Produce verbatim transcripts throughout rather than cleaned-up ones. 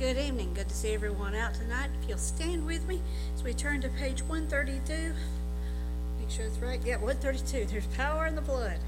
Good evening. Good to see everyone out tonight. If you'll stand with me as we turn to page one thirty-two. Make sure it's right. Yeah, one thirty-two. There's power in the blood.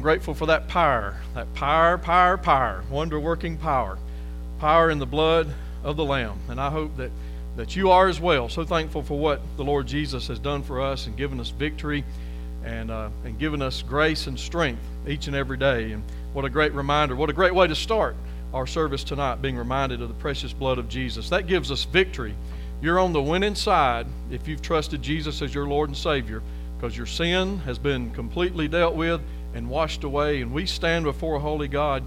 Grateful for that power, that power, power, power, wonder-working power, power in the blood of the Lamb. And I hope that, that you are as well. So thankful for what the Lord Jesus has done for us and given us victory and, uh, and given us grace and strength each and every day. And what a great reminder, what a great way to start our service tonight, being reminded of the precious blood of Jesus. That gives us victory. You're on the winning side if you've trusted Jesus as your Lord and Savior, because your sin has been completely dealt with and washed away, and we stand before a holy God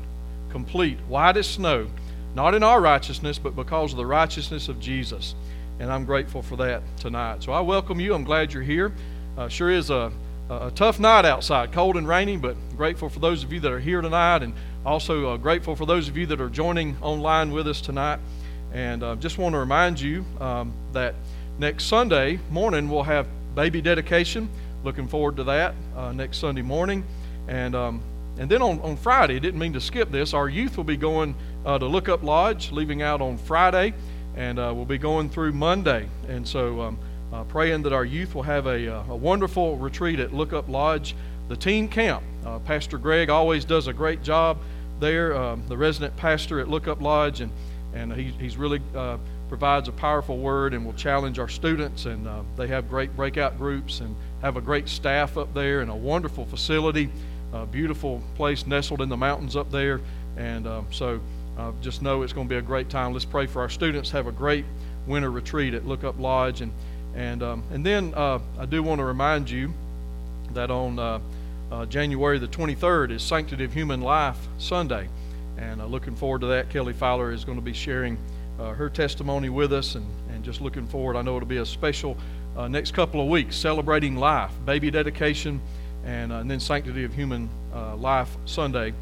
complete, white as snow, not in our righteousness, but because of the righteousness of Jesus. And I'm grateful for that tonight. So I welcome you. I'm glad you're here. Uh, sure is a, a tough night outside, cold and rainy, but grateful for those of you that are here tonight, and also uh, grateful for those of you that are joining online with us tonight. And uh, just want to remind you um, that next Sunday morning we'll have baby dedication. Looking forward to that uh, next Sunday morning. And um, and then on, on Friday, didn't mean to skip this, our youth will be going uh, to Look Up Lodge, leaving out on Friday, and uh, we'll be going through Monday. And so um, uh, praying that our youth will have a, a wonderful retreat at Look Up Lodge, the teen camp. Uh, Pastor Greg always does a great job there, um, the resident pastor at Look Up Lodge, and, and he, he's really uh, provides a powerful word and will challenge our students, and uh, they have great breakout groups and have a great staff up there and a wonderful facility. A beautiful place nestled in the mountains up there, and uh, so uh, just know it's going to be a great time. Let's pray for our students. Have a great winter retreat at Look Up Lodge, and and um, and then uh, I do want to remind you that on uh, uh, January the twenty-third is Sanctity of Human Life Sunday, and uh, looking forward to that. Kelly Fowler is going to be sharing uh, her testimony with us, and and just looking forward. I know it'll be a special uh, next couple of weeks celebrating life, baby dedication. And, uh, and then Sanctity of Human uh, Life Sunday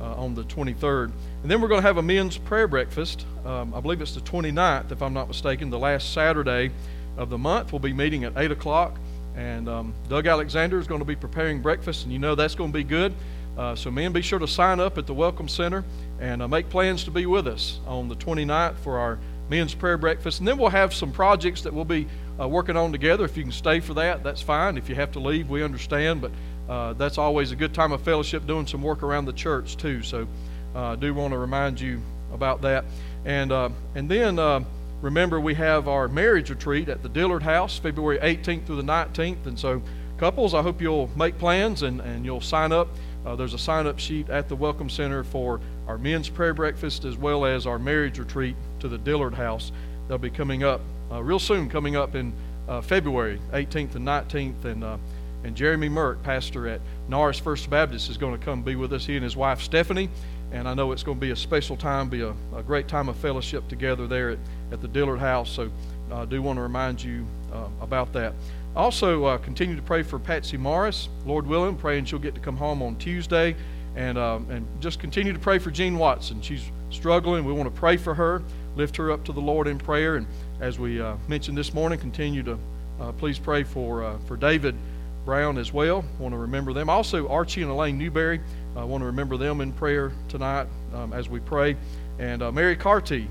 uh, on the twenty-third. And then we're going to have a men's prayer breakfast. Um, I believe it's the twenty-ninth, if I'm not mistaken. The last Saturday of the month. We'll be meeting at eight o'clock. And um, Doug Alexander is going to be preparing breakfast. And you know that's going to be good. Uh, so men, be sure to sign up at the Welcome Center and uh, make plans to be with us on the twenty-ninth for our men's prayer breakfast. And then we'll have some projects that we'll be Uh, working on together. If you can stay for that, that's fine. If you have to leave, we understand, but uh, that's always a good time of fellowship, doing some work around the church too. So I uh, do want to remind you about that. And uh, and then uh, remember, we have our marriage retreat at the Dillard House, February eighteenth through the nineteenth. And so couples, I hope you'll make plans and, and you'll sign up. Uh, there's a sign-up sheet at the Welcome Center for our men's prayer breakfast as well as our marriage retreat to the Dillard House. They'll be coming up uh, real soon, coming up in uh, February eighteenth and nineteenth. And uh, and Jeremy Murk, pastor at Norris First Baptist, is going to come be with us, he and his wife Stephanie. And I know it's going to be a special time, be a, a great time of fellowship together there at, at the Dillard House. So I uh, do want to remind you uh, about that. Also, uh, continue to pray for Patsy Morris, Lord willing, praying she'll get to come home on Tuesday. And um, and just continue to pray for Jean Watson. She's struggling. We want to pray for her, lift her up to the Lord in prayer. And as we uh, mentioned this morning, continue to uh, please pray for uh, for David Brown as well. Want to remember them. Also, Archie and Elaine Newberry, I uh, want to remember them in prayer tonight um, as we pray. And uh, Mary Carty,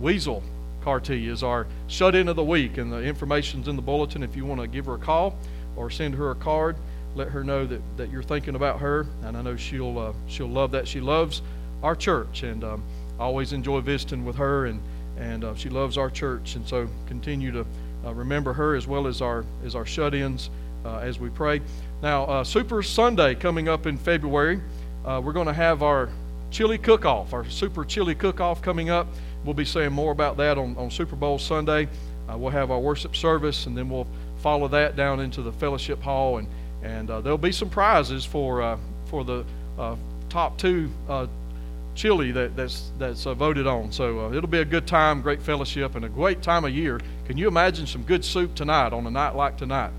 Weasel Carty, is our shut-in of the week, and the information's in the bulletin. If you want to give her a call or send her a card, let her know that, that you're thinking about her, and I know she'll uh, she'll love that. She loves our church, and um, I always enjoy visiting with her, and and uh, she loves our church, and so continue to uh, remember her as well as our as our shut-ins uh, as we pray. Now, uh, Super Sunday coming up in February, uh, we're going to have our chili cook-off, our Super Chili Cook-off coming up. We'll be saying more about that on, on Super Bowl Sunday. Uh, we'll have our worship service, and then we'll follow that down into the fellowship hall. And, and uh, there'll be some prizes for uh, for the uh, top two uh, chili that, that's, that's uh, voted on. So uh, it'll be a good time, great fellowship, and a great time of year. Can you imagine some good soup tonight on a night like tonight?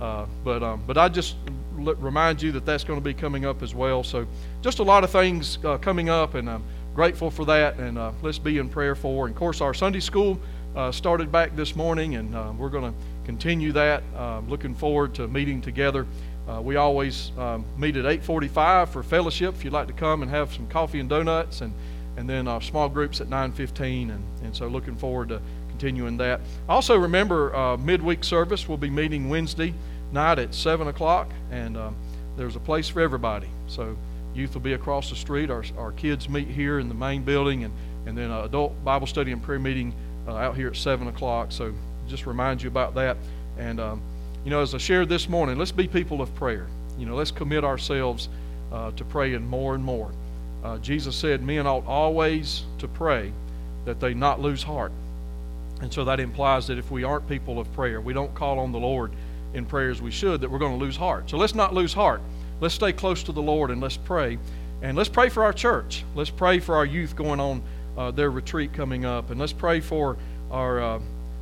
Uh, but um, but I just l- remind you that that's going to be coming up as well. So just a lot of things uh, coming up, and um, grateful for that, and uh, let's be in prayer for. And of course, our Sunday school uh, started back this morning, and uh, we're going to continue that. Uh, looking forward to meeting together. Uh, we always um, meet at eight forty-five for fellowship. If you'd like to come and have some coffee and donuts, and and then our small groups at nine fifteen, and and so looking forward to continuing that. Also, remember uh, midweek service. We'll be meeting Wednesday night at seven o'clock, and um, there's a place for everybody. So. Youth will be across the street. Our our kids meet here in the main building, and, and then uh, adult Bible study and prayer meeting uh, out here at seven o'clock. So just remind you about that. And, um, you know, as I shared this morning, let's be people of prayer. You know, let's commit ourselves uh, to praying more and more. Uh, Jesus said men ought always to pray that they not lose heart. And so that implies that if we aren't people of prayer, we don't call on the Lord in prayer as we should, that we're going to lose heart. So let's not lose heart. Let's stay close to the Lord, and let's pray. And let's pray for our church. Let's pray for our youth going on uh, their retreat coming up. And let's pray for our uh,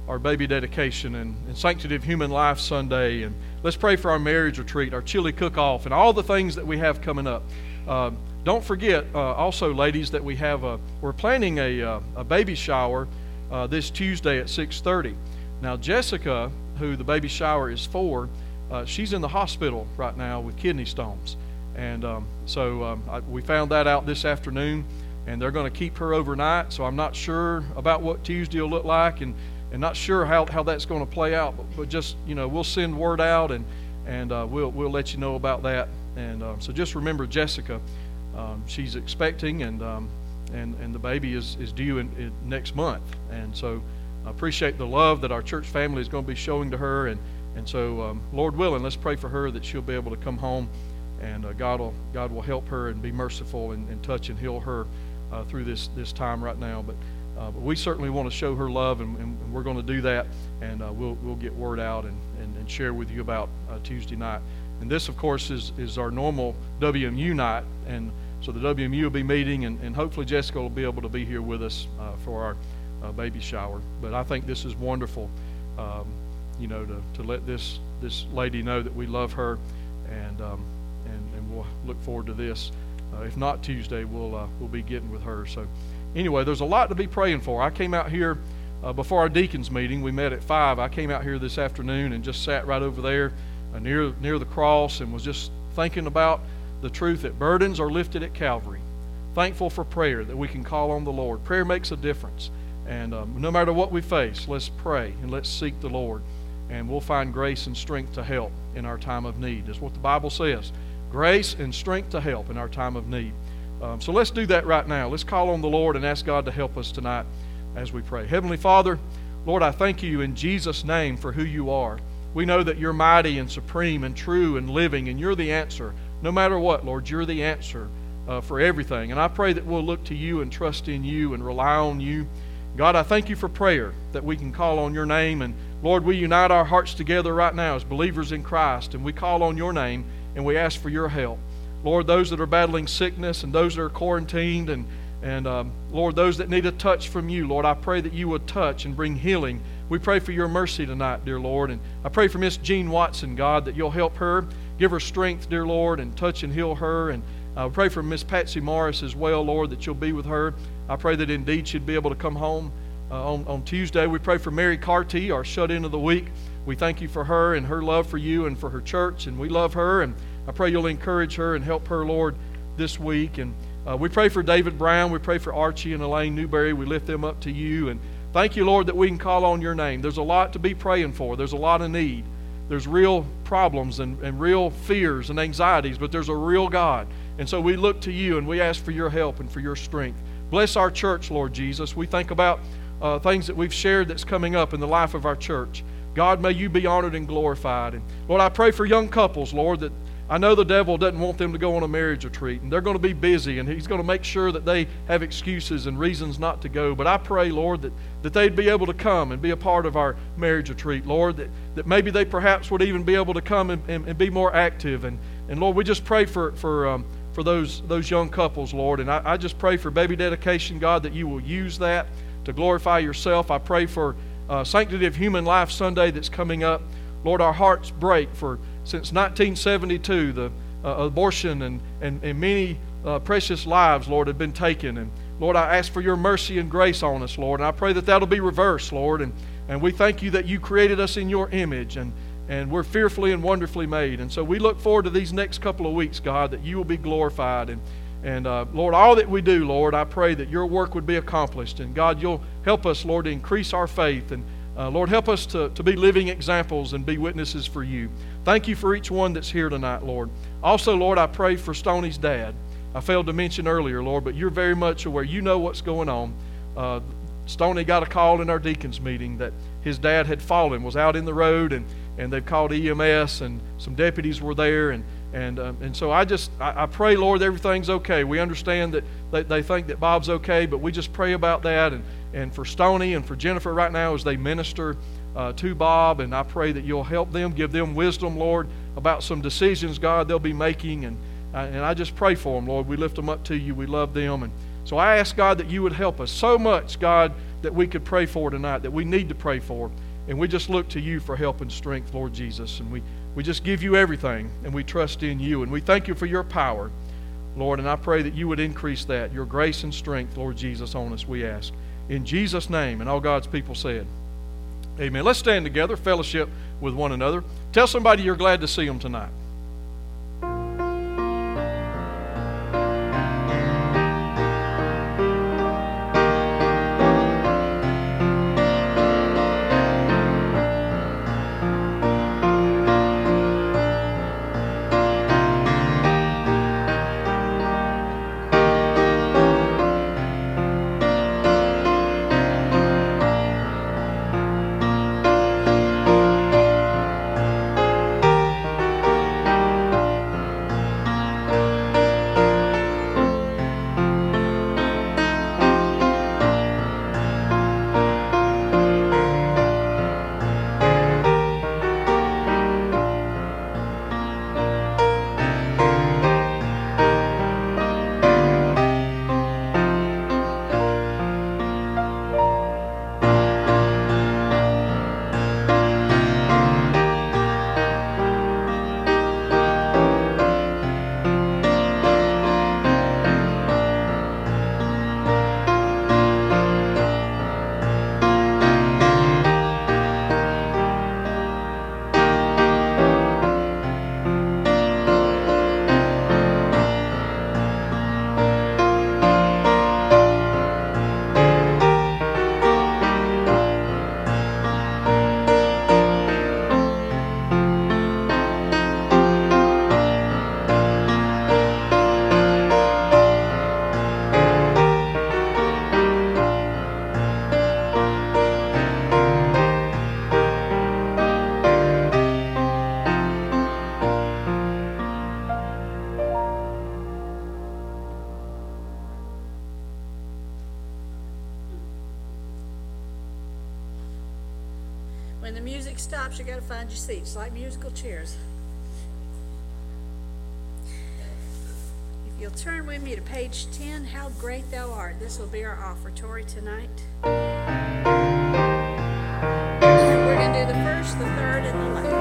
our baby dedication and, and Sanctity of Human Life Sunday. And let's pray for our marriage retreat, our chili cook-off, and all the things that we have coming up. Uh, don't forget uh, also, ladies, that we have a, we're planning a, uh, a baby shower uh, this Tuesday at six thirty. Now, Jessica, who the baby shower is for, Uh, she's in the hospital right now with kidney stones, and um, so um, I, we found that out this afternoon, and they're going to keep her overnight, so I'm not sure about what Tuesday will look like, and, and not sure how, how that's going to play out, but, but just, you know, we'll send word out, and, and uh, we'll we'll let you know about that. And um, so just remember Jessica, um, she's expecting, and um, and and the baby is, is due in, in next month, and so I appreciate the love that our church family is going to be showing to her. And And so, um, Lord willing, let's pray for her that she'll be able to come home, and uh, God will God will help her and be merciful and, and touch and heal her uh, through this, this time right now. But, uh, but we certainly want to show her love, and, and we're going to do that. And uh, we'll we'll get word out and, and, and share with you about uh, Tuesday night. And this, of course, is, is our normal W M U night. And so the W M U will be meeting, and, and hopefully Jessica will be able to be here with us uh, for our uh, baby shower. But I think this is wonderful. Um, you know, to, to let this, this lady know that we love her, and um, and, and we'll look forward to this. Uh, if not Tuesday, we'll uh, we'll be getting with her. So anyway, there's a lot to be praying for. I came out here uh, before our deacons meeting. We met at five. I came out here this afternoon and just sat right over there uh, near near the cross, and was just thinking about the truth that burdens are lifted at Calvary. Thankful for prayer, that we can call on the Lord. Prayer makes a difference. And um, no matter what we face, let's pray and let's seek the Lord. And we'll find grace and strength to help in our time of need. That's what the Bible says. Grace and strength to help in our time of need. Um, so let's do that right now. Let's call on the Lord and ask God to help us tonight as we pray. Heavenly Father, Lord, I thank you in Jesus' name for who you are. We know that you're mighty and supreme and true and living, and you're the answer. No matter what, Lord, you're the answer uh, for everything. And I pray that we'll look to you and trust in you and rely on you. God, I thank you for prayer, that we can call on your name. And Lord, we unite our hearts together right now as believers in Christ, and we call on your name and we ask for your help. Lord, those that are battling sickness and those that are quarantined and, and um, Lord, those that need a touch from you, Lord, I pray that you would touch and bring healing. We pray for your mercy tonight, dear Lord. And I pray for Miss Jean Watson, God, that you'll help her. Give her strength, dear Lord, and touch and heal her. And I pray for Miss Patsy Morris as well, Lord, that you'll be with her. I pray that indeed she'd be able to come home uh, on, on Tuesday. We pray for Mary Carty, our shut-in of the week. We thank you for her and her love for you and for her church, and we love her. And I pray you'll encourage her and help her, Lord, this week. And uh, we pray for David Brown. We pray for Archie and Elaine Newberry. We lift them up to you. And thank you, Lord, that we can call on your name. There's a lot to be praying for. There's a lot of need. There's real problems and, and real fears and anxieties, but there's a real God. And so we look to you and we ask for your help and for your strength. Bless our church, Lord Jesus. We think about uh, things that we've shared that's coming up in the life of our church. God, may you be honored and glorified. And Lord, I pray for young couples, Lord, that I know the devil doesn't want them to go on a marriage retreat, and they're going to be busy, and he's going to make sure that they have excuses and reasons not to go. But I pray, Lord, that, that they'd be able to come and be a part of our marriage retreat, Lord, that, that maybe they perhaps would even be able to come and, and, and be more active. And, and Lord, we just pray for, for, um, for those, those young couples, Lord. And I, I just pray for baby dedication, God, that you will use that to glorify yourself. I pray for uh, Sanctity of Human Life Sunday that's coming up. Lord, our hearts break for since nineteen seventy-two, the uh, abortion and, and, and many uh, precious lives, Lord, have been taken. And Lord, I ask for your mercy and grace on us, Lord. And I pray that that'll be reversed, Lord. And, and we thank you that you created us in your image, and, and we're fearfully and wonderfully made. And so we look forward to these next couple of weeks, God, that you will be glorified. And, and uh, Lord, all that we do, Lord, I pray that your work would be accomplished. And God, you'll help us, Lord, to increase our faith. And Uh, Lord, help us to, to be living examples and be witnesses for you. Thank you for each one that's here tonight, Lord. Also, Lord, I pray for Stoney's dad. I failed to mention earlier, Lord, but you're very much aware. You know what's going on. Uh, Stoney got a call in our deacons meeting that his dad had fallen, was out in the road, and, and they've called E M S, and some deputies were there. And and um, and so I just, I, I pray, Lord, everything's okay. We understand that they, they think that Bob's okay, but we just pray about that. And And for Stoney and for Jennifer right now as they minister uh, to Bob. And I pray that you'll help them, give them wisdom, Lord, about some decisions, God, they'll be making. And, uh, and I just pray for them, Lord. We lift them up to you. We love them. And so I ask, God, that you would help us so much, God, that we could pray for tonight, that we need to pray for. And we just look to you for help and strength, Lord Jesus. And we, we just give you everything, and we trust in you. And we thank you for your power, Lord. And I pray that you would increase that, your grace and strength, Lord Jesus, on us, we ask. In Jesus' name, and all God's people said, amen. Let's stand together, fellowship with one another. Tell somebody you're glad to see them tonight. When the music stops, you got to find your seats, like musical chairs. If you'll turn with me to page ten, How Great Thou Art. This will be our offertory tonight. We're going to do the first, the third, and the last.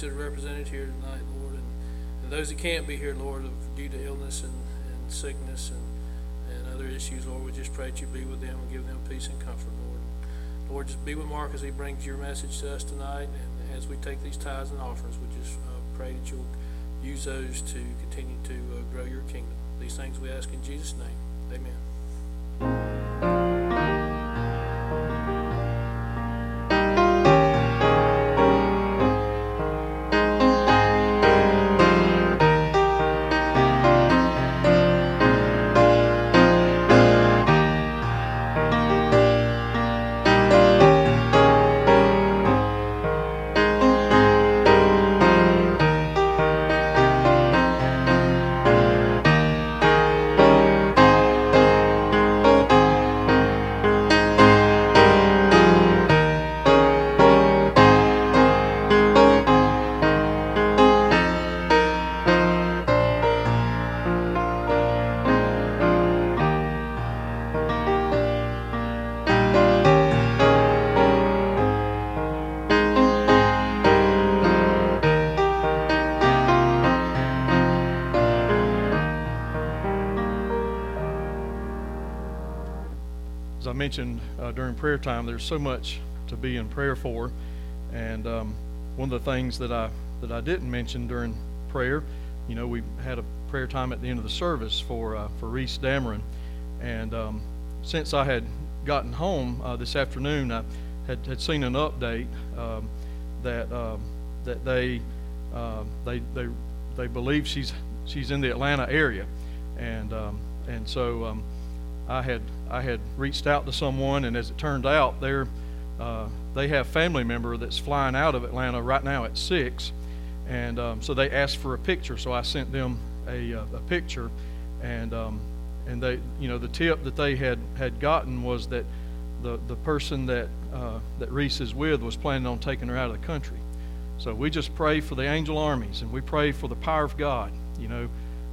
That are represented here tonight, Lord, and, and those that can't be here, Lord, of, due to illness and, and sickness and, and other issues, Lord, we just pray that you be with them and give them peace and comfort, Lord. Lord, just be with Mark as he brings your message to us tonight, and as we take these tithes and offerings, we just uh, pray that you'll use those to continue to uh, grow your kingdom. These things we ask in Jesus' name. Amen. Mentioned uh, during prayer time, there's so much to be in prayer for, and um, one of the things that I that I didn't mention during prayer, you know, we had a prayer time at the end of the service for uh, for Reese Dameron, And um, since I had gotten home uh, this afternoon, I had, had seen an update um, that um, that they uh, they they they believe she's she's in the Atlanta area, and um, and so um, I had I had reached out to someone, and as it turned out, they're uh, they have a family member that's flying out of Atlanta right now at six, and um, so they asked for a picture, so I sent them a a picture, and um, and they you know the tip that they had had gotten was that the the person that uh, that Reese is with was planning on taking her out of the country. So we just pray for the angel armies, and we pray for the power of God. You know,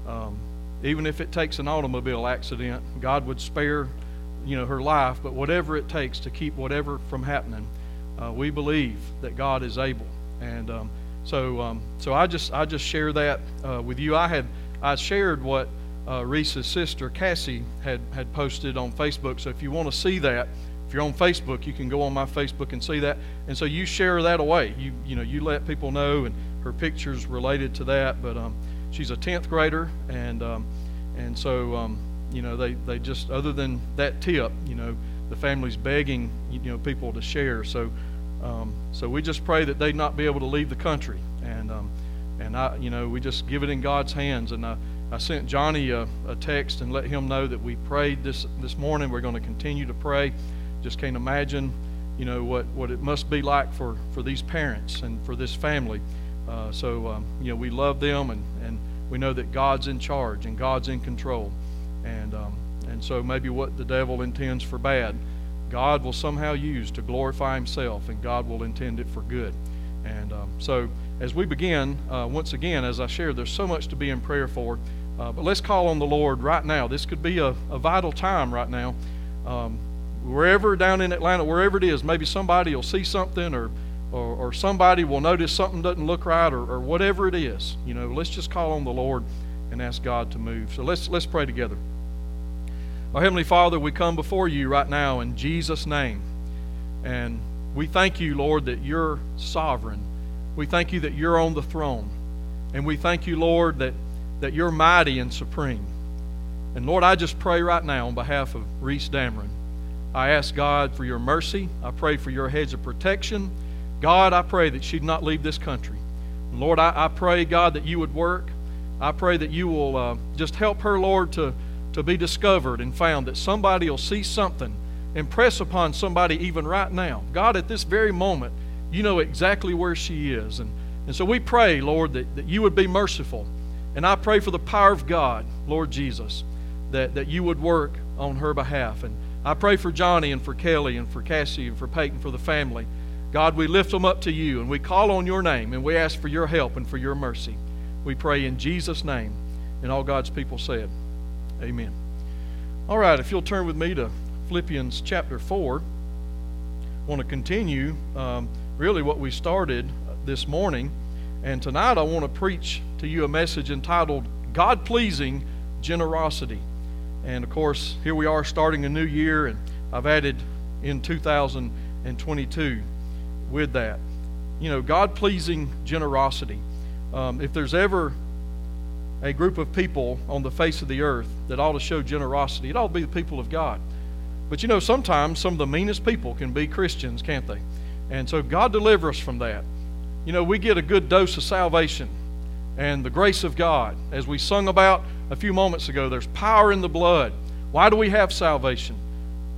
um, even if it takes an automobile accident, God would spare, you know, her life. But whatever it takes to keep whatever from happening, uh, we believe that God is able. And um, so, um, so I just I just share that uh, with you. I had I shared what uh, Reese's sister Cassie had had posted on Facebook. So if you want to see that, if you're on Facebook, you can go on my Facebook and see that. And so you share that away. You you know you let people know, and her picture's related to that. But um. She's a tenth grader, and um, and so um, you know they, they just, other than that tip, you know the family's begging you know people to share. So um, so we just pray that they'd not be able to leave the country, and um, and I you know we just give it in God's hands. And I, I sent Johnny a, a text and let him know that we prayed this this morning. We're going to continue to pray. Just can't imagine you know what, what it must be like for, for these parents and for this family. Uh, so um, you know we love them, and, and we know that God's in charge and God's in control, and um, and so maybe what the devil intends for bad, God will somehow use to glorify Himself, and God will intend it for good. And um, so as we begin, uh, once again, as I shared, there's so much to be in prayer for, uh, but let's call on the Lord right now. This could be a, a vital time right now. Um, wherever down in Atlanta, wherever it is, maybe somebody will see something, or Or, or somebody will notice something doesn't look right, or, or whatever it is. You know, let's just call on the Lord and ask God to move. So let's let's pray together. Our Heavenly Father, we come before you right now in Jesus' name. And we thank you, Lord, that you're sovereign. We thank you that you're on the throne. And we thank you, Lord, that, that you're mighty and supreme. And Lord, I just pray right now on behalf of Reese Dameron. I ask God for your mercy. I pray for your hedge of protection. God, I pray that she'd not leave this country. Lord, I, I pray, God, that you would work. I pray that you will uh, just help her, Lord, to, to be discovered and found, that somebody will see something, impress upon somebody even right now. God, at this very moment, you know exactly where she is. And, and so we pray, Lord, that, that you would be merciful. And I pray for the power of God, Lord Jesus, that, that you would work on her behalf. And I pray for Johnny and for Kelly and for Cassie and for Peyton, for the family. God, we lift them up to you, and we call on your name, and we ask for your help and for your mercy. We pray in Jesus' name, and all God's people said, amen. All right, if you'll turn with me to Philippians chapter four, I want to continue um, really what we started this morning. And tonight I want to preach to you a message entitled God-Pleasing Generosity. And of course, here we are starting a new year, and I've added in two thousand twenty-two. With that, you know, God-pleasing generosity. Um, if there's ever a group of people on the face of the earth that ought to show generosity, it ought to be the people of God. But you know, sometimes some of the meanest people can be Christians, can't they? And so God deliver us from that. You know, we get a good dose of salvation and the grace of God. As we sung about a few moments ago, there's power in the blood. Why do we have salvation?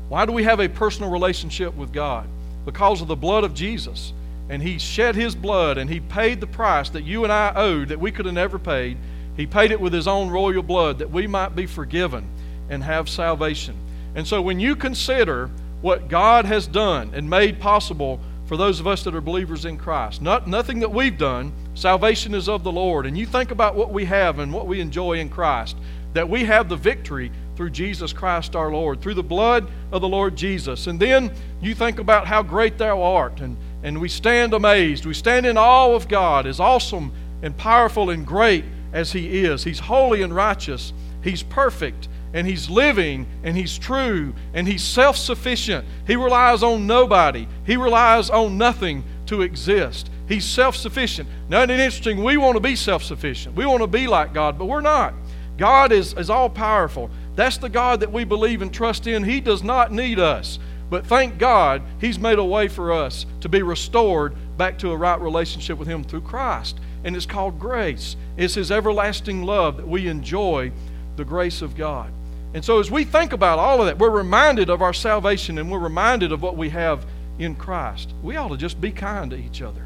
Why do we have a personal relationship with God? Because of the blood of Jesus. And he shed his blood, and he paid the price that you and I owed, that we could have never paid. He paid it with his own royal blood, that we might be forgiven and have salvation. And so when you consider what God has done and made possible for those of us that are believers in Christ, not nothing that we've done, salvation is of the Lord. And you think about what we have and what we enjoy in Christ, that we have the victory through Jesus Christ our Lord, through the blood of the Lord Jesus. And then you think about how great thou art, and, and we stand amazed. We stand in awe of God, as awesome and powerful and great as he is. He's holy and righteous. He's perfect, and he's living, and he's true, and he's self-sufficient. He relies on nobody. He relies on nothing to exist. He's self-sufficient. Now, isn't it interesting? We want to be self-sufficient. We want to be like God, but we're not. God is, is all-powerful. That's the God that we believe and trust in. He does not need us. But thank God, He's made a way for us to be restored back to a right relationship with Him through Christ. And it's called grace. It's His everlasting love that we enjoy, the grace of God. And so as we think about all of that, we're reminded of our salvation and we're reminded of what we have in Christ. We ought to just be kind to each other.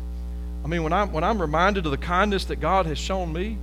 I mean, when I'm, when I'm reminded of the kindness that God has shown me,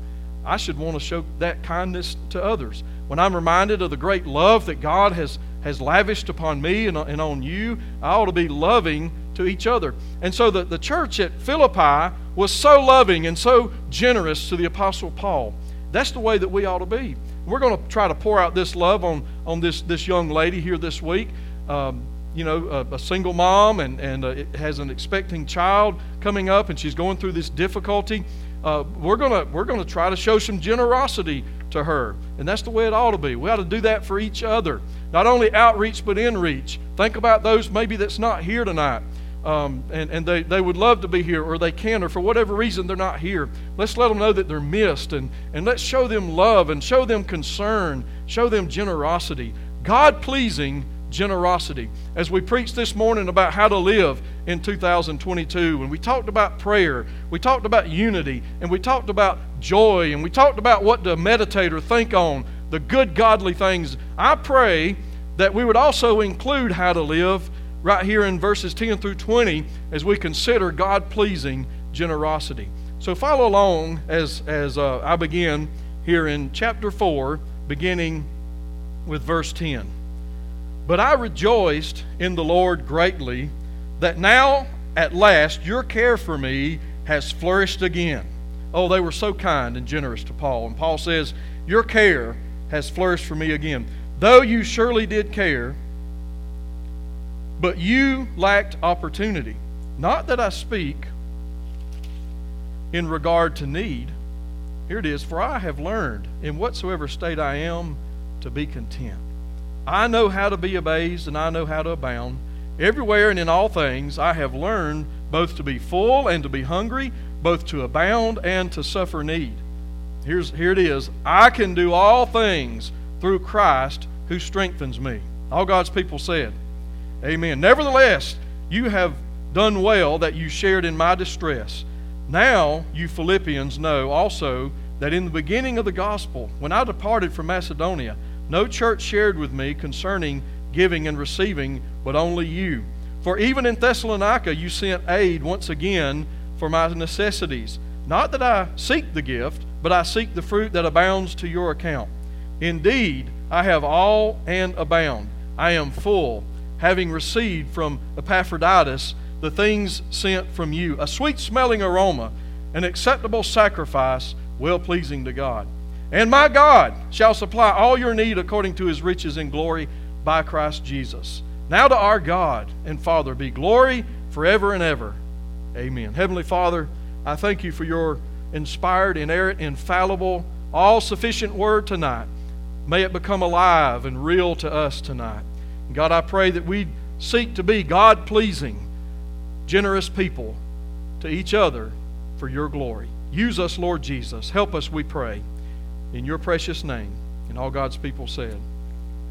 I should want to show that kindness to others. When I'm reminded of the great love that God has, has lavished upon me and, and on you, I ought to be loving to each other. And so the, the church at Philippi was so loving and so generous to the Apostle Paul. That's the way that we ought to be. We're going to try to pour out this love on, on this, this young lady here this week. Um, you know, a, a single mom and, and uh, has an expecting child coming up, and she's going through this difficulty. Uh, we're gonna we're gonna try to show some generosity to her, and that's the way it ought to be. We ought to do that for each other, not only outreach but inreach. Think about those maybe that's not here tonight, um, and and they, they would love to be here, or they can, or for whatever reason they're not here. Let's let them know that they're missed, and and let's show them love and show them concern, show them generosity, God-pleasing generosity. As we preached this morning about how to live in two thousand twenty-two, and we talked about prayer, we talked about unity, and we talked about joy, and we talked about what to meditate or think on, the good godly things. I pray that we would also include how to live right here in verses ten through twenty as we consider God-pleasing generosity. So follow along as, as uh, I begin here in chapter four, beginning with verse ten. But I rejoiced in the Lord greatly that now at last your care for me has flourished again. Oh, they were so kind and generous to Paul. And Paul says, your care has flourished for me again. Though you surely did care, but you lacked opportunity. Not that I speak in regard to need. Here it is, for I have learned in whatsoever state I am to be content. I know how to be abased and I know how to abound. Everywhere and in all things I have learned both to be full and to be hungry, both to abound and to suffer need. Here's, here it is. I can do all things through Christ who strengthens me. All God's people said, amen. Nevertheless, you have done well that you shared in my distress. Now you Philippians know also that in the beginning of the gospel, when I departed from Macedonia, no church shared with me concerning giving and receiving, but only you. For even in Thessalonica you sent aid once again for my necessities. Not that I seek the gift, but I seek the fruit that abounds to your account. Indeed, I have all and abound. I am full, having received from Epaphroditus the things sent from you, a sweet-smelling aroma, an acceptable sacrifice, well-pleasing to God. And my God shall supply all your need according to his riches in glory by Christ Jesus. Now to our God and Father be glory forever and ever. Amen. Heavenly Father, I thank you for your inspired, inerrant, infallible, all-sufficient word tonight. May it become alive and real to us tonight. And God, I pray that we seek to be God-pleasing, generous people to each other for your glory. Use us, Lord Jesus. Help us, we pray. In your precious name, and all God's people said,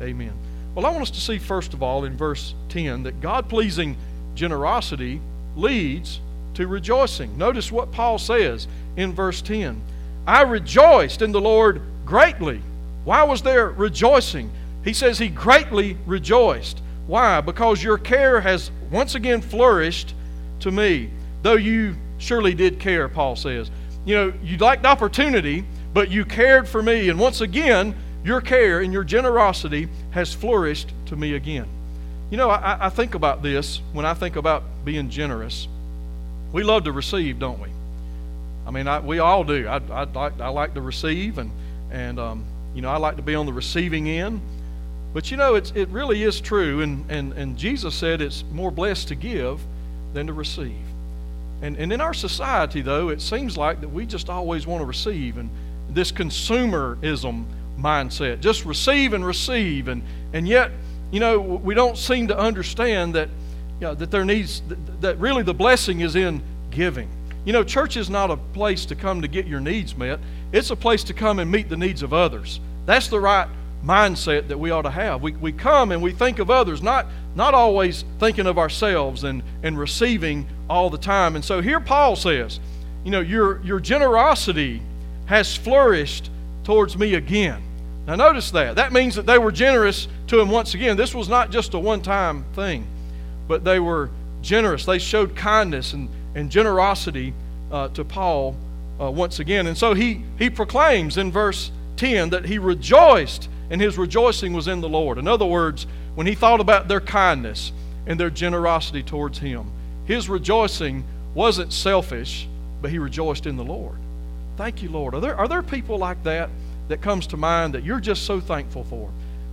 amen. Well, I want us to see, first of all, in verse ten, that God-pleasing generosity leads to rejoicing. Notice what Paul says in verse ten. I rejoiced in the Lord greatly. Why was there rejoicing? He says he greatly rejoiced. Why? Because your care has once again flourished to me. Though you surely did care, Paul says. You know, you lacked opportunity, but you cared for me, and once again, your care and your generosity has flourished to me again. You know, I, I think about this when I think about being generous. We love to receive, don't we? I mean, I, we all do. I, I, like, I like to receive, and, and um, you know, I like to be on the receiving end. But, you know, it's, it really is true, and, and, and Jesus said it's more blessed to give than to receive. And, and in our society, though, it seems like that we just always want to receive, and this consumerism mindset, just receive and receive, and and yet, you know, we don't seem to understand that, you know, that there needs that really the blessing is in giving. You know, church is not a place to come to get your needs met. It's a place to come and meet the needs of others. That's the right mindset that we ought to have. We we come and we think of others, not not always thinking of ourselves and, and receiving all the time. And so here Paul says, you know, your your generosity has flourished towards me again. Now notice that. That means that they were generous to him once again. This was not just a one-time thing, but they were generous. They showed kindness and, and generosity uh, to Paul uh, once again. And so he, he proclaims in verse ten that he rejoiced, and his rejoicing was in the Lord. In other words, when he thought about their kindness and their generosity towards him, his rejoicing wasn't selfish, but he rejoiced in the Lord. Thank you, Lord. Are there, are there people like that that comes to mind that you're just so thankful for?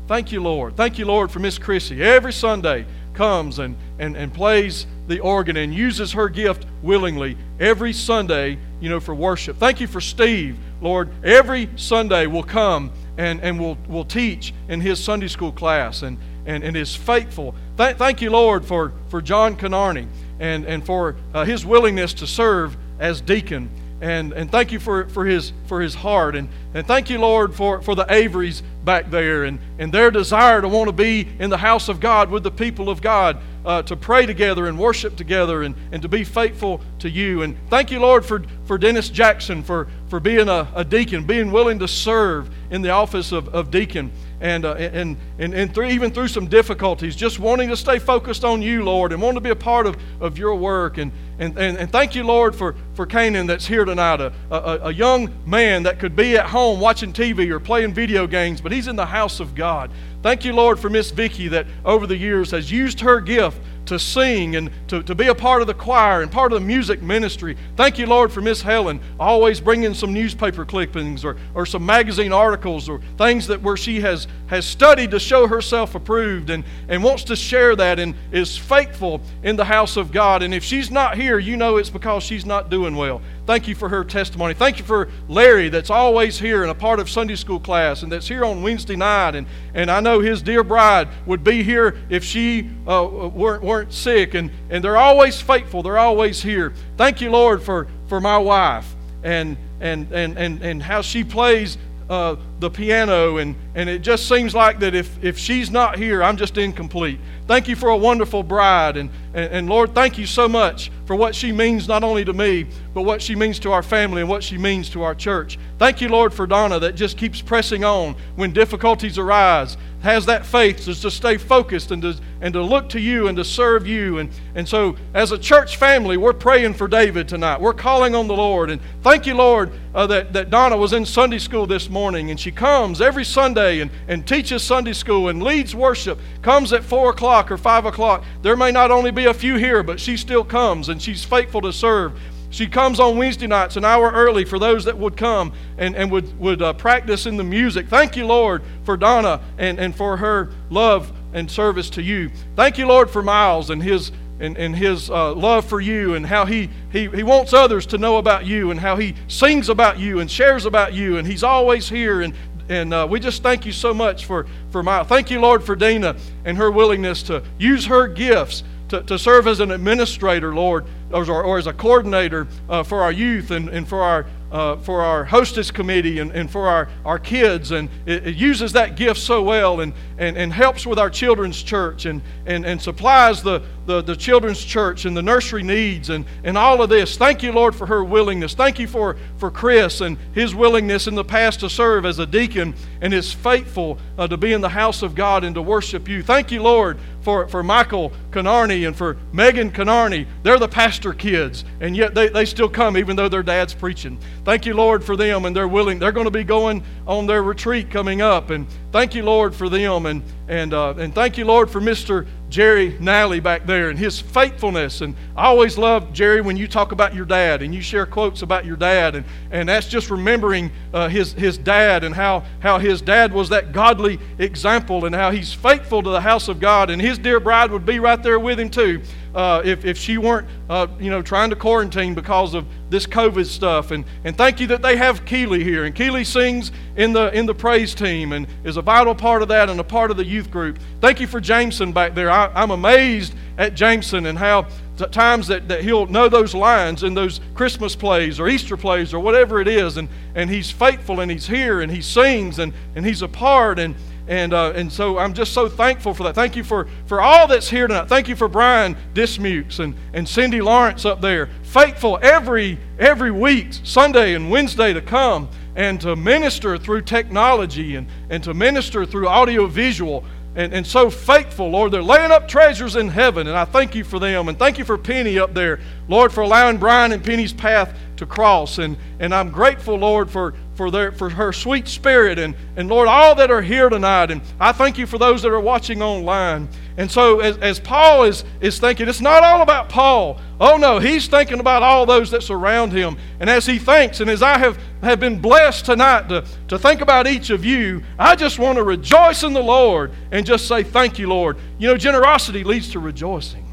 Thank you, Lord. Thank you, Lord, for Miss Chrissy. Every Sunday comes and, and, and plays the organ and uses her gift willingly every Sunday, you know, for worship. Thank you for Steve, Lord. Every Sunday will come and, and will will teach in his Sunday school class and, and, and is faithful. Th- thank you, Lord, for, for John Canarney and, and for uh, his willingness to serve as deacon. And and thank you for, for his for his heart. And, and thank you, Lord, for, for the Averys back there and, and their desire to want to be in the house of God with the people of God, uh, to pray together and worship together and, and to be faithful to you. And thank you, Lord, for, for Dennis Jackson, for, for being a, a deacon, being willing to serve in the office of, of deacon. And, uh, and and and through, even through some difficulties, just wanting to stay focused on you, Lord, and wanting to be a part of, of your work. And, and, and, and thank you, Lord, for, for Canaan that's here tonight, a, a, a young man that could be at home watching T V or playing video games, but he's in the house of God. Thank you, Lord, for Miss Vicky that over the years has used her gift to sing and to, to be a part of the choir and part of the music ministry. Thank you, Lord, for Miss Helen, always bringing some newspaper clippings or, or some magazine articles or things that where she has, has studied to show herself approved and, and wants to share that and is faithful in the house of God. And if she's not here, you know it's because she's not doing well. Thank you for her testimony. Thank you for Larry that's always here and a part of Sunday school class and that's here on Wednesday night. And, and I know his dear bride would be here if she uh, weren't, weren't sick, and, and they're always faithful. They're always here. Thank you, Lord, for, for my wife and and and and, and how she plays uh, the piano, and, and it just seems like that if, if she's not here, I'm just incomplete. Thank you for a wonderful bride, and, and, and Lord, thank you so much for what she means not only to me, but what she means to our family and what she means to our church. Thank you, Lord, for Donna that just keeps pressing on when difficulties arise, has that faith to, to stay focused and to, and to look to you and to serve you. And, and so as a church family, we're praying for David tonight. We're calling on the Lord. And thank you, Lord, uh, that, that Donna was in Sunday school this morning, and she comes every Sunday and, and teaches Sunday school and leads worship, comes at four o'clock or five o'clock. There may not only be a few here, but she still comes, and she's faithful to serve. She comes on Wednesday nights an hour early for those that would come and, and would, would uh, practice in the music. Thank you, Lord, for Donna and, and for her love and service to you. Thank you, Lord, for Miles and his and, and his uh, love for you and how he, he, he wants others to know about you and how he sings about you and shares about you, and he's always here. And And uh, we just thank you so much for, for my... Thank you, Lord, for Dina and her willingness to use her gifts to, to serve as an administrator, Lord, or, or as a coordinator uh, for our youth and, and for our uh, for our hostess committee and, and for our, our kids. And it, it uses that gift so well and, and, and helps with our children's church and, and, and supplies the, the, the children's church and the nursery needs and, and all of this. Thank you, Lord, for her willingness. Thank you for, for Chris and his willingness in the past to serve as a deacon and is faithful uh, to be in the house of God and to worship you. Thank you, Lord, for, for Michael Canarney and for Megan Canarney. They're the pastor kids, and yet they, they still come even though their dad's preaching. Thank you, Lord, for them, and they're willing. They're going to be going on their retreat coming up, and thank you, Lord, for them, and and uh, and thank you, Lord, for Mister Jerry Nally back there and his faithfulness. And I always love, Jerry, when you talk about your dad and you share quotes about your dad, and, and that's just remembering uh, his his dad and how, how his dad was that godly example and how he's faithful to the house of God, and his dear bride would be right there with him too uh, if, if she weren't uh, you know trying to quarantine because of this COVID stuff. And, and thank you that they have Keeley here, and Keeley sings in the in the praise team and is a vital part of that and a part of the youth group. Thank you for Jameson back there. I, I'm amazed at Jameson and how the times that, that he'll know those lines in those Christmas plays or Easter plays or whatever it is, and, and he's faithful and he's here and he sings and, and he's a part and And uh, and so I'm just so thankful for that. Thank you for, for all that's here tonight. Thank you for Brian Dismukes and, and Cindy Lawrence up there, faithful every every week, Sunday and Wednesday, to come and to minister through technology and, and to minister through audiovisual. And, and so faithful, Lord. They're laying up treasures in heaven, and I thank you for them. And thank you for Penny up there, Lord, for allowing Brian and Penny's path to cross. And, and I'm grateful, Lord, for, for, their, for her sweet spirit. And, and, Lord, all that are here tonight. And I thank you for those that are watching online. And so as, as Paul is, is thinking, it's not all about Paul. Oh, no, he's thinking about all those that surround him. And as he thinks, and as I have, have been blessed tonight to, to think about each of you, I just want to rejoice in the Lord and just say thank you, Lord. You know, generosity leads to rejoicing.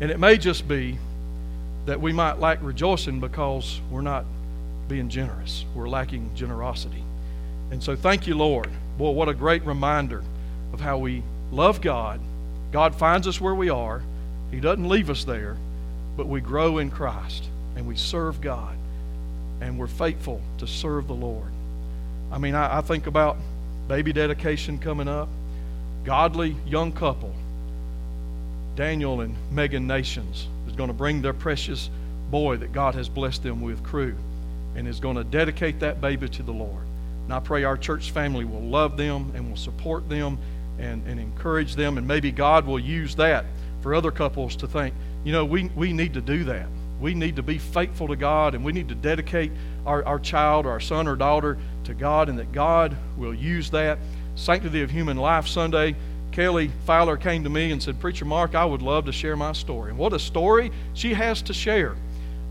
And it may just be that we might lack rejoicing because we're not being generous. We're lacking generosity. And so thank you, Lord. Boy, what a great reminder of how we love God. God finds us where we are. He doesn't leave us there, but we grow in Christ and we serve God and we're faithful to serve the Lord. I mean, I, I think about baby dedication coming up. Godly young couple, Daniel and Megan Nations, is going to bring their precious boy that God has blessed them with, Crew, and is going to dedicate that baby to the Lord. And I pray our church family will love them and will support them and, and encourage them, and maybe God will use that for other couples to think, you know, we, we need to do that. We need to be faithful to God, and we need to dedicate our, our child or our son or daughter to God, and that God will use that. Sanctity of Human Life Sunday, Kelly Fowler came to me and said, Preacher Mark, I would love to share my story. And what a story she has to share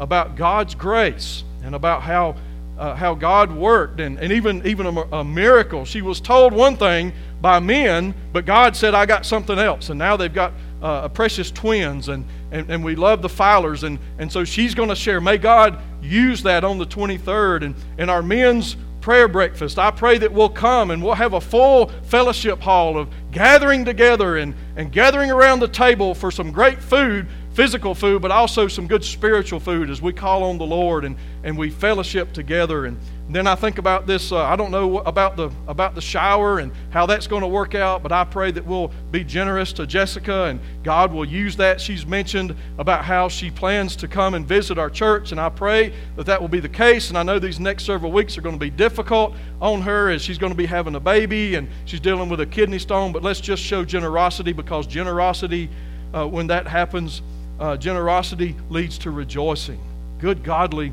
about God's grace and about how uh, how God worked, and, and even, even a, a miracle. She was told one thing by men, but God said, I got something else. And now they've got Uh, precious twins, and, and, and we love the Fowlers, and, and so she's going to share. May God use that on the twenty-third, and, and our men's prayer breakfast. I pray that we'll come and we'll have a full fellowship hall of gathering together and, and gathering around the table for some great food, physical food, but also some good spiritual food as we call on the Lord and, and we fellowship together. And then I think about this, uh, I don't know about the about the shower and how that's going to work out, but I pray that we'll be generous to Jessica and God will use that. She's mentioned about how she plans to come and visit our church, and I pray that that will be the case. And I know these next several weeks are going to be difficult on her as she's going to be having a baby and she's dealing with a kidney stone, but let's just show generosity, because generosity, uh, when that happens, uh, generosity leads to rejoicing, good godly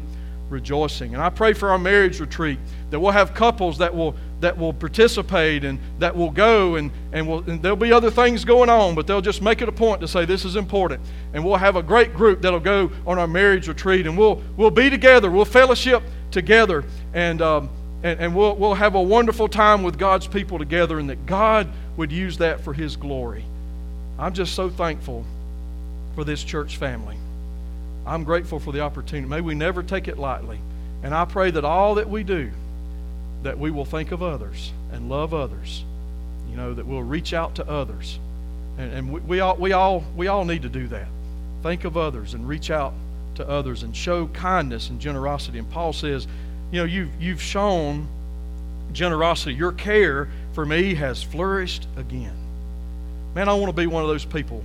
rejoicing. And I pray for our marriage retreat that we'll have couples that will that will participate and that will go, and and, we'll, and there'll be other things going on, but they'll just make it a point to say this is important. And we'll have a great group that'll go on our marriage retreat, and we'll we'll be together, we'll fellowship together, and um, and and we'll we'll have a wonderful time with God's people together, and that God would use that for His glory. I'm just so thankful for this church family. I'm grateful for the opportunity. May we never take it lightly. And I pray that all that we do, that we will think of others and love others. You know, that we'll reach out to others. And, and we, we all we all we all need to do that. Think of others and reach out to others and show kindness and generosity. And Paul says, you know, you've you've shown generosity. Your care for me has flourished again. Man, I want to be one of those people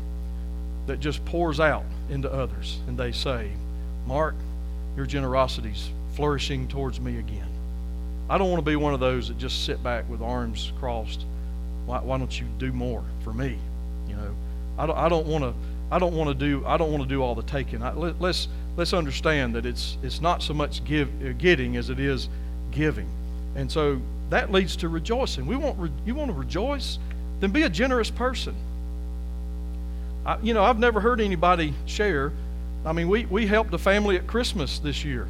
that just pours out into others, and they say, Mark, your generosity's flourishing towards me again. I don't want to be one of those that just sit back with arms crossed. Why, why don't you do more for me? You know, I don't. I don't want to. I don't want to do. I don't want to do all the taking. I, let, let's let's understand that it's it's not so much give uh, getting as it is giving, and so that leads to rejoicing. We want re, you want to rejoice, then be a generous person. I, you know, I've never heard anybody share. I mean, we, we helped a family at Christmas this year.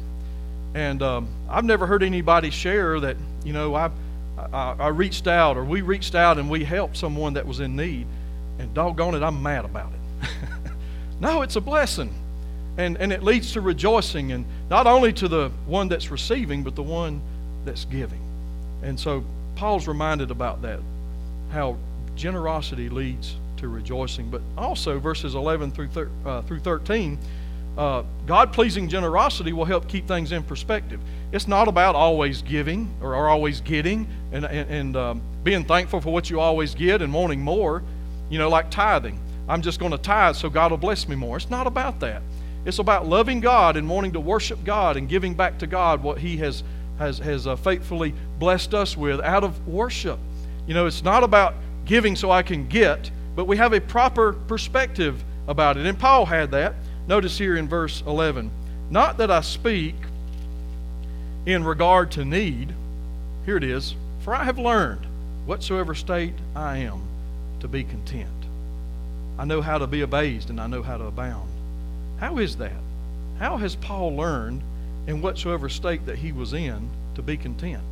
And um, I've never heard anybody share that, you know, I, I I reached out or we reached out and we helped someone that was in need. And doggone it, I'm mad about it. No, it's a blessing. And, and it leads to rejoicing. And not only to the one that's receiving, but the one that's giving. And so Paul's reminded about that, how generosity leads to rejoicing. But also verses eleven through thir- uh, through thirteen, uh, God-pleasing generosity will help keep things in perspective. It's not about always giving or always getting. and and, and um, being thankful for what you always get and wanting more, you know, like tithing. I'm just going to tithe so God will bless me more. It's not about that. It's about loving God and wanting to worship God and giving back to God what He has has has uh, faithfully blessed us with out of worship. You know, it's not about giving so I can get, but we have a proper perspective about it. And Paul had that. Notice here in verse eleven, not that I speak in regard to need. Here it is. For I have learned, whatsoever state I am, to be content. I know how to be abased, and I know how to abound. How is that? How has Paul learned in whatsoever state that he was in to be content?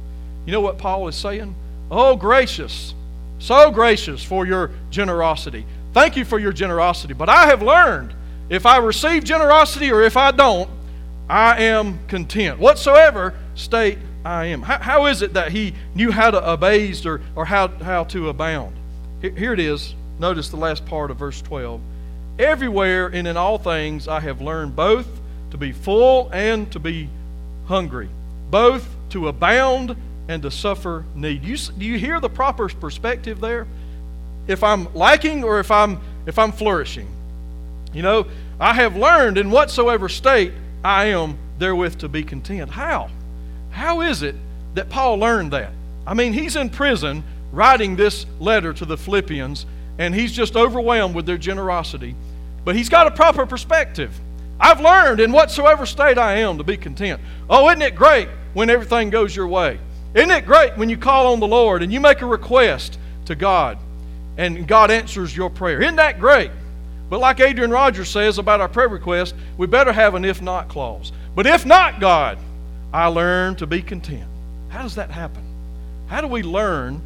You know what Paul is saying? Oh, gracious, so gracious for your generosity. Thank you for your generosity. But I have learned, if I receive generosity or if I don't, I am content, whatsoever state I am. How, how is it that he knew how to abase or, or how, how to abound? Here, here it is. Notice the last part of verse twelve. Everywhere and in all things I have learned both to be full and to be hungry, both to abound and to suffer need. You, do you hear the proper perspective there? If I'm lacking or if I'm if I'm flourishing. You know, I have learned in whatsoever state I am therewith to be content. How? How is it that Paul learned that? I mean, he's in prison writing this letter to the Philippians, and he's just overwhelmed with their generosity. But he's got a proper perspective. I've learned in whatsoever state I am to be content. Oh, isn't it great when everything goes your way? Isn't it great when you call on the Lord and you make a request to God and God answers your prayer? Isn't that great? But like Adrian Rogers says about our prayer request, we better have an if not clause. But if not, God, I learn to be content. How does that happen? How do we learn?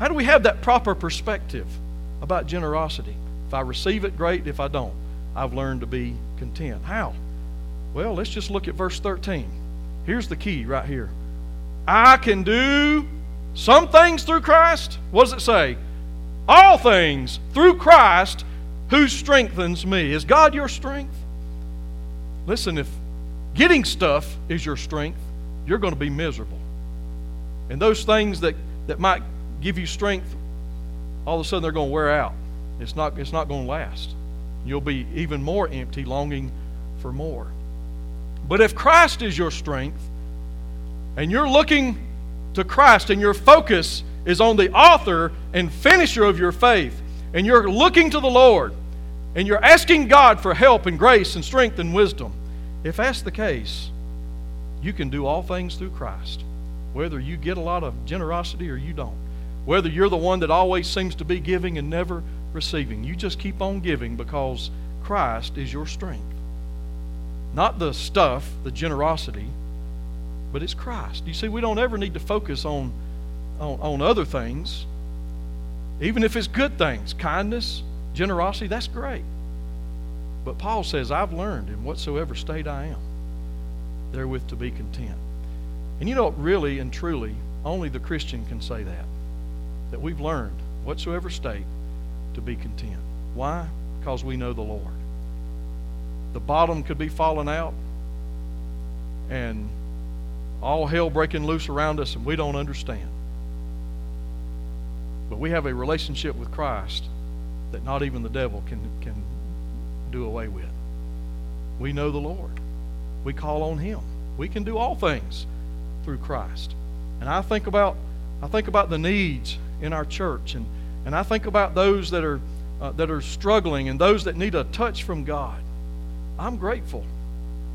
How do we have that proper perspective about generosity? If I receive it, great. If I don't, I've learned to be content. How? Well, let's just look at verse thirteen. Here's the key right here. I can do some things through Christ. What does it say? All things through Christ who strengthens me. Is God your strength? Listen, if getting stuff is your strength, you're going to be miserable. And those things that, that might give you strength, all of a sudden they're going to wear out. It's not, it's not going to last. You'll be even more empty, longing for more. But if Christ is your strength, and you're looking to Christ, and your focus is on the author and finisher of your faith, and you're looking to the Lord, and you're asking God for help and grace and strength and wisdom, if that's the case, you can do all things through Christ, whether you get a lot of generosity or you don't. Whether you're the one that always seems to be giving and never receiving, you just keep on giving because Christ is your strength. Not the stuff, the generosity, but it's Christ. You see, we don't ever need to focus on, on, on other things. Even if it's good things, kindness, generosity, that's great. But Paul says, I've learned in whatsoever state I am, therewith to be content. And you know, really and truly, only the Christian can say that, that we've learned whatsoever state to be content. Why? Because we know the Lord. The bottom could be falling out and all hell breaking loose around us and we don't understand. But we have a relationship with Christ that not even the devil can can do away with. We know the Lord. We call on Him. We can do all things through Christ. And I think about I think about the needs in our church, and, and I think about those that are uh, that are struggling and those that need a touch from God. I'm grateful.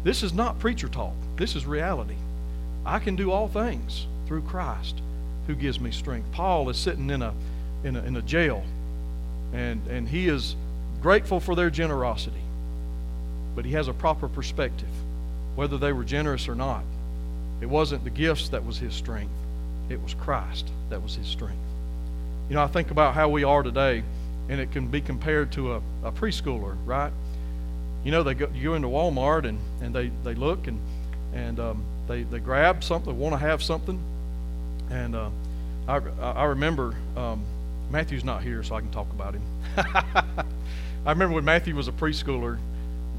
This is not preacher talk. This is reality. I can do all things through Christ who gives me strength. Paul is sitting in a in a, in a jail, and, and he is grateful for their generosity, but he has a proper perspective. Whether they were generous or not, it wasn't the gifts that was his strength. It was Christ that was his strength. You know, I think about how we are today, and it can be compared to a, a preschooler, right? You know, they go, you go into Walmart, and, and they, they look, and and um, they, they grab something, want to have something. And uh, I, I remember, um, Matthew's not here, so I can talk about him. I remember when Matthew was a preschooler,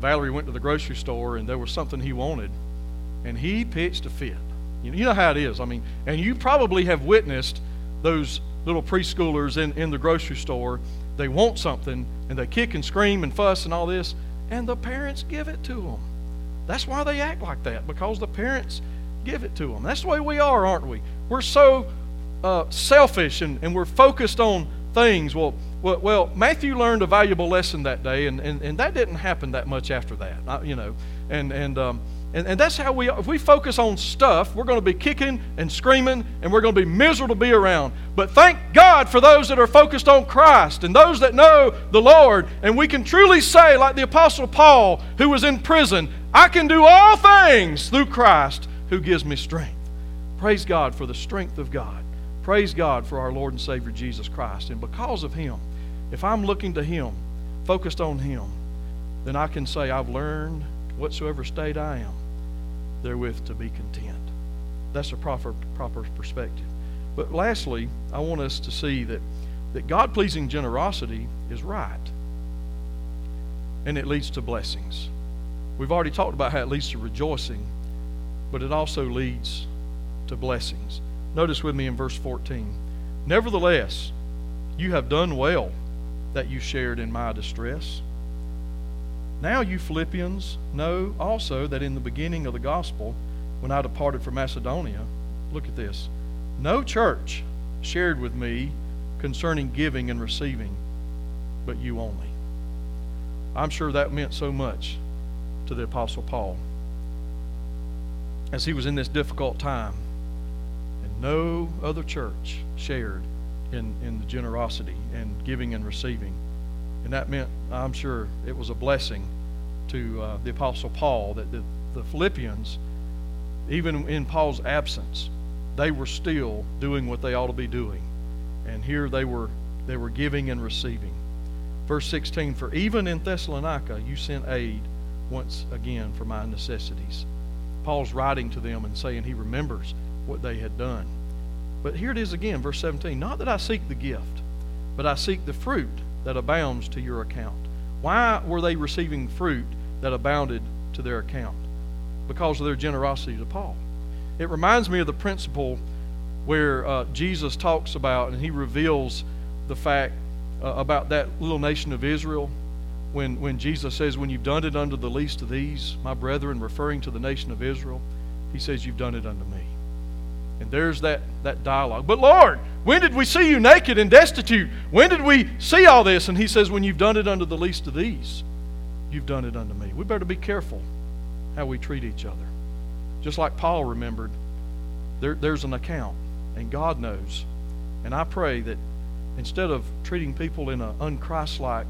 Valerie went to the grocery store, and there was something he wanted, and he pitched a fit. You know how it is. I mean, and you probably have witnessed those little preschoolers in, in the grocery store. They want something, and they kick and scream and fuss and all this, and the parents give it to them. That's why they act like that, because the parents give it to them. That's the way we are, aren't we? We're so uh, selfish, and, and we're focused on things. Well, well, well, Matthew learned a valuable lesson that day, and, and, and that didn't happen that much after that, I, you know. And and, um, and and that's how we are. If we focus on stuff, we're going to be kicking and screaming, and we're going to be miserable to be around. But thank God for those that are focused on Christ and those that know the Lord. And we can truly say, like the Apostle Paul, who was in prison, I can do all things through Christ who gives me strength. Praise God for the strength of God. Praise God for our Lord and Savior Jesus Christ. And because of Him, if I'm looking to Him, focused on Him, then I can say I've learned whatsoever state I am, therewith to be content. That's a proper proper perspective. But lastly, I want us to see that, that God-pleasing generosity is right, and it leads to blessings. We've already talked about how it leads to rejoicing, but it also leads to blessings. Notice with me in verse fourteen. Nevertheless, you have done well that you shared in my distress. Now you Philippians know also that in the beginning of the gospel, when I departed from Macedonia, look at this, no church shared with me concerning giving and receiving, but you only. I'm sure that meant so much to the Apostle Paul as he was in this difficult time. And no other church shared in, in the generosity and giving and receiving. And that meant, I'm sure, it was a blessing to uh, the Apostle Paul that the, the Philippians, even in Paul's absence, they were still doing what they ought to be doing. And here they were they were giving and receiving. Verse sixteen, for even in Thessalonica you sent aid once again for my necessities. Paul's writing to them and saying he remembers what they had done. But here it is again, verse seventeen, not that I seek the gift, but I seek the fruit that abounds to your account. Why were they receiving fruit that abounded to their account? Because of their generosity to Paul. It reminds me of the principle where uh, Jesus talks about, and he reveals the fact uh, about that little nation of Israel when, when Jesus says, when you've done it unto the least of these, my brethren, referring to the nation of Israel, he says, you've done it unto me. And there's that, that dialogue. But Lord, when did we see you naked and destitute? When did we see all this? And he says, when you've done it unto the least of these, you've done it unto me. We better be careful how we treat each other. Just like Paul remembered, there, there's an account, and God knows. And I pray that instead of treating people in an unchristlike,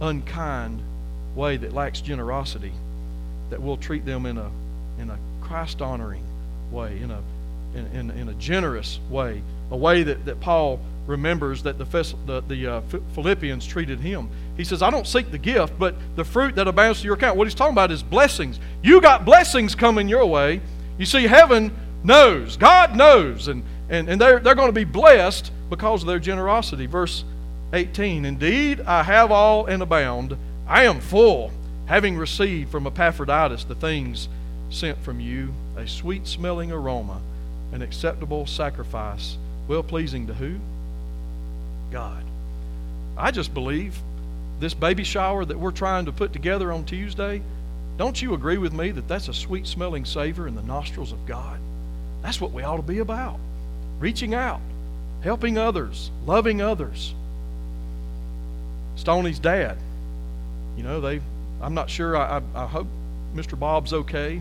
unkind way that lacks generosity, that we'll treat them in a in a Christ-honoring way, in a In, in, in a generous way, a way that, that Paul remembers that the, the, the uh, Philippians treated him. He says, I don't seek the gift, but the fruit that abounds to your account. What he's talking about is blessings. You got blessings coming your way. You see, heaven knows. God knows. And, and, and they're, they're going to be blessed because of their generosity. Verse eighteen, indeed, I have all and abound. I am full, having received from Epaphroditus the things sent from you, a sweet-smelling aroma, an acceptable sacrifice, well-pleasing to who? God. I just believe this baby shower that we're trying to put together on Tuesday, don't you agree with me that that's a sweet-smelling savor in the nostrils of God? That's what we ought to be about. Reaching out, helping others, loving others. Stoney's dad, you know, they. I'm not sure, I, I, I hope Mister Bob's okay.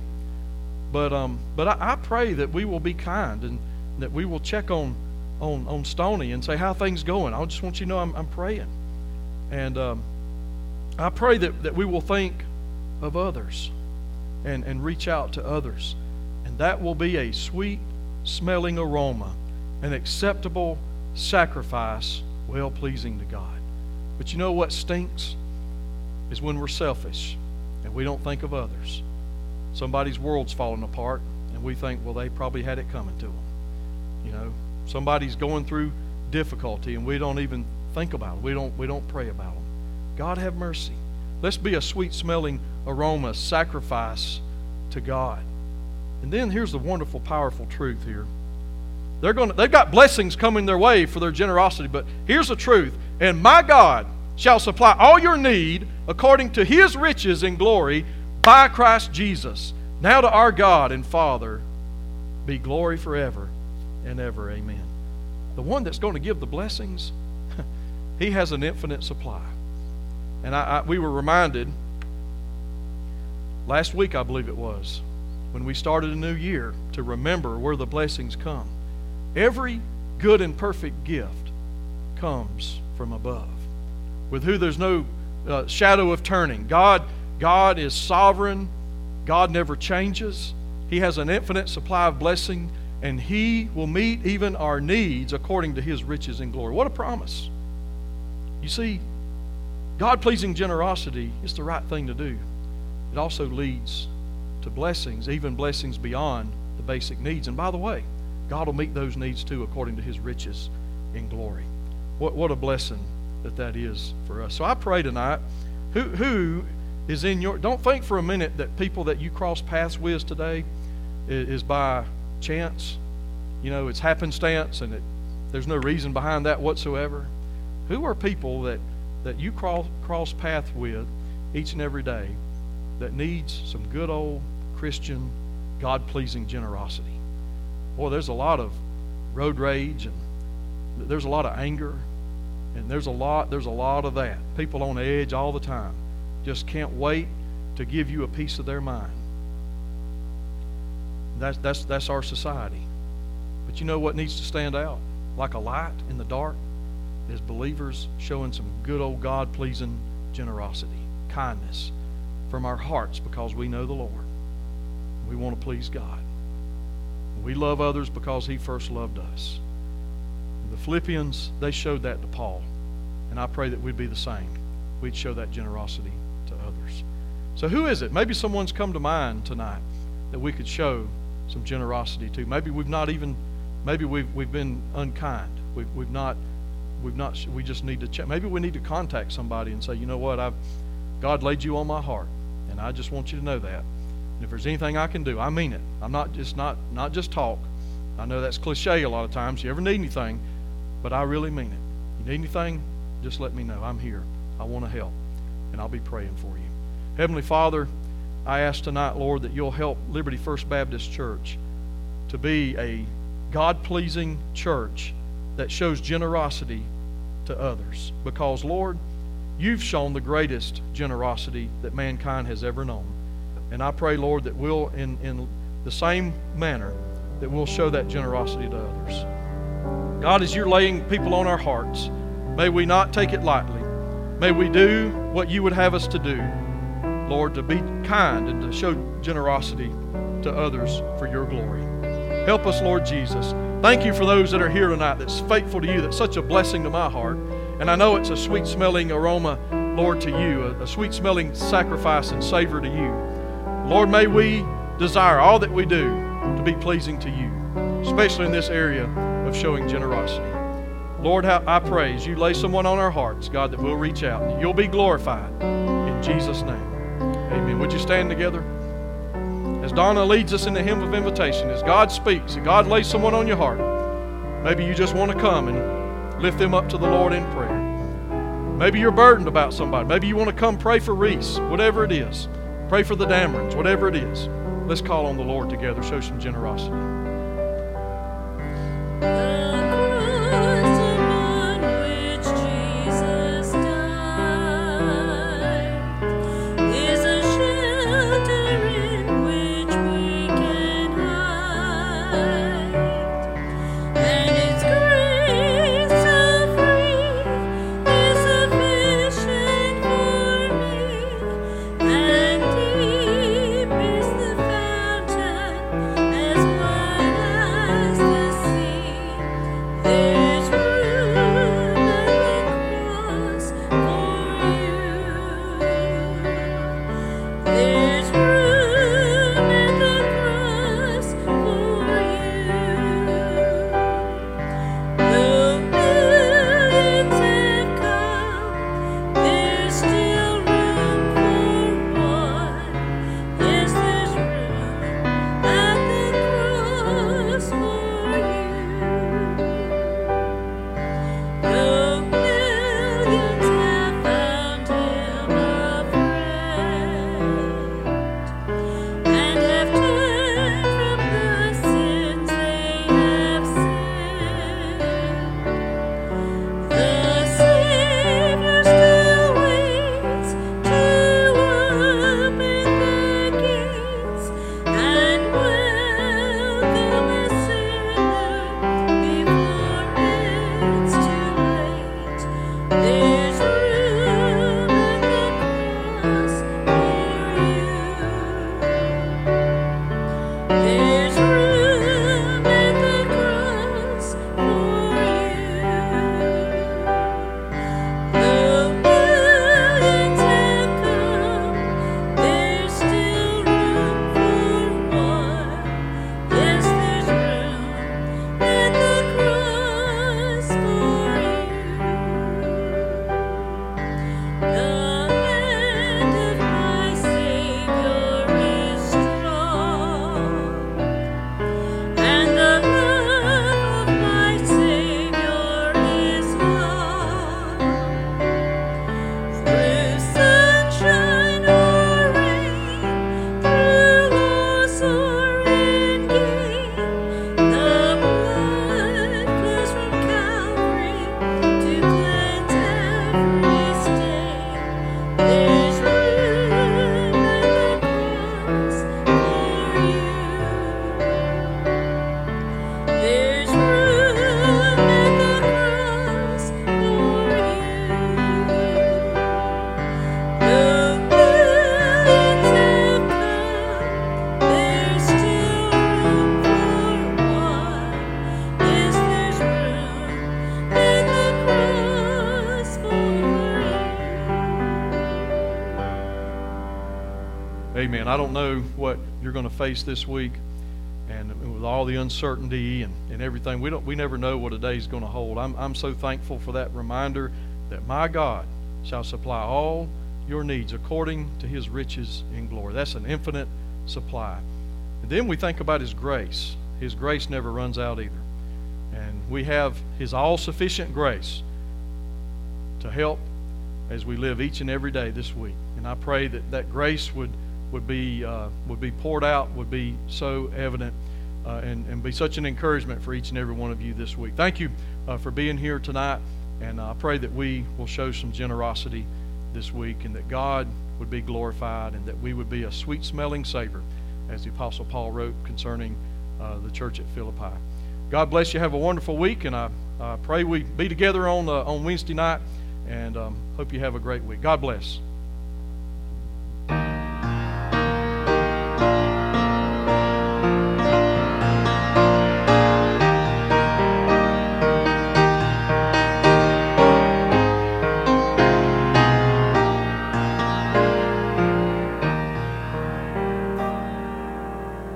But um, but I, I pray that we will be kind and that we will check on on, on Stoney and say, how are things going? I just want you to know I'm, I'm praying. And um, I pray that, that we will think of others and, and reach out to others. And that will be a sweet-smelling aroma, an acceptable sacrifice, well-pleasing to God. But you know what stinks? Is when we're selfish and we don't think of others. Somebody's world's falling apart, and we think, well, they probably had it coming to them. You know, somebody's going through difficulty, and we don't even think about it. We don't, we don't pray about them. God have mercy. Let's be a sweet-smelling aroma, sacrifice to God. And then here's the wonderful, powerful truth here. They're going to, they've got blessings coming their way for their generosity. But here's the truth. And my God shall supply all your need according to his riches in glory by Christ Jesus. Now to our God and Father be glory forever and ever. Amen. The one that's going to give the blessings, he has an infinite supply. And I, I, we were reminded last week, I believe it was, when we started a new year, to remember where the blessings come. Every good and perfect gift comes from above, with who there's no uh, shadow of turning. God, God is sovereign. God never changes. He has an infinite supply of blessing, and he will meet even our needs according to his riches and glory. What a promise. You see, God-pleasing generosity is the right thing to do. It also leads to blessings, even blessings beyond the basic needs. And by the way, God will meet those needs too according to his riches in glory. What, what a blessing that that is for us. So I pray tonight, who, who is in your... Don't think for a minute that people that you cross paths with today is, is by chance. You know, it's happenstance, and it, there's no reason behind that whatsoever. Who are people that, that you cross, cross paths with each and every day that needs some good old Christian, God-pleasing generosity? Boy, there's a lot of road rage, and there's a lot of anger, and there's a lot, there's a lot of that. People on edge all the time, just can't wait to give you a piece of their mind. That's that's that's our society. But you know what needs to stand out like a light in the dark is believers showing some good old God-pleasing generosity, kindness from our hearts, because we know the Lord. We want to please God. We love others because he first loved us. The Philippians, they showed that to Paul. And I pray that we'd be the same. We'd show that generosity to others. So who is it? Maybe someone's come to mind tonight that we could show some generosity to. Maybe we've not even, maybe we've we've been unkind. We've we've not, we've not, we just need to check. Maybe we need to contact somebody and say, you know what, I've God laid you on my heart, and I just want you to know that. And if there's anything I can do, I mean it. I'm not just not not just talk. I know that's cliche a lot of times. You ever need anything, but I really mean it. You need anything, just let me know. I'm here. I want to help, and I'll be praying for you. Heavenly Father, I ask tonight, Lord, that you'll help Liberty First Baptist Church to be a God-pleasing church that shows generosity to others. Because, Lord, you've shown the greatest generosity that mankind has ever known. And I pray, Lord, that we'll, in, in the same manner, that we'll show that generosity to others. God, as you're laying people on our hearts, may we not take it lightly. May we do what you would have us to do, Lord, to be kind and to show generosity to others for your glory. Help us, Lord Jesus. Thank you for those that are here tonight that's faithful to you, that's such a blessing to my heart. And I know it's a sweet-smelling aroma, Lord, to you, a, a sweet-smelling sacrifice and savor to you. Lord, may we desire all that we do to be pleasing to you, especially in this area of showing generosity. Lord, I pray as you lay someone on our hearts, God, that we'll reach out and that you'll be glorified in Jesus' name. Amen. Would you stand together? As Donna leads us in the hymn of invitation, as God speaks, as God lays someone on your heart, maybe you just want to come and lift them up to the Lord in prayer. Maybe you're burdened about somebody. Maybe you want to come pray for Reese, whatever it is. Pray for the Damerons, whatever it is. Let's call on the Lord together, show some generosity. As Amen. I don't know what you're going to face this week, and with all the uncertainty and, and everything, we don't we never know what a day's going to hold. I'm I'm so thankful for that reminder that my God shall supply all your needs according to his riches in glory. That's an infinite supply. And then we think about his grace. His grace never runs out either. And we have his all-sufficient grace to help as we live each and every day this week. And I pray that that grace would would be uh, would be poured out, would be so evident, uh, and, and be such an encouragement for each and every one of you this week. Thank you uh, for being here tonight, and I pray that we will show some generosity this week, and that God would be glorified, and that we would be a sweet-smelling savor, as the Apostle Paul wrote concerning uh, the church at Philippi. God bless you. Have a wonderful week, and I, I pray we be together on uh, on Wednesday night, and um, hope you have a great week. God bless.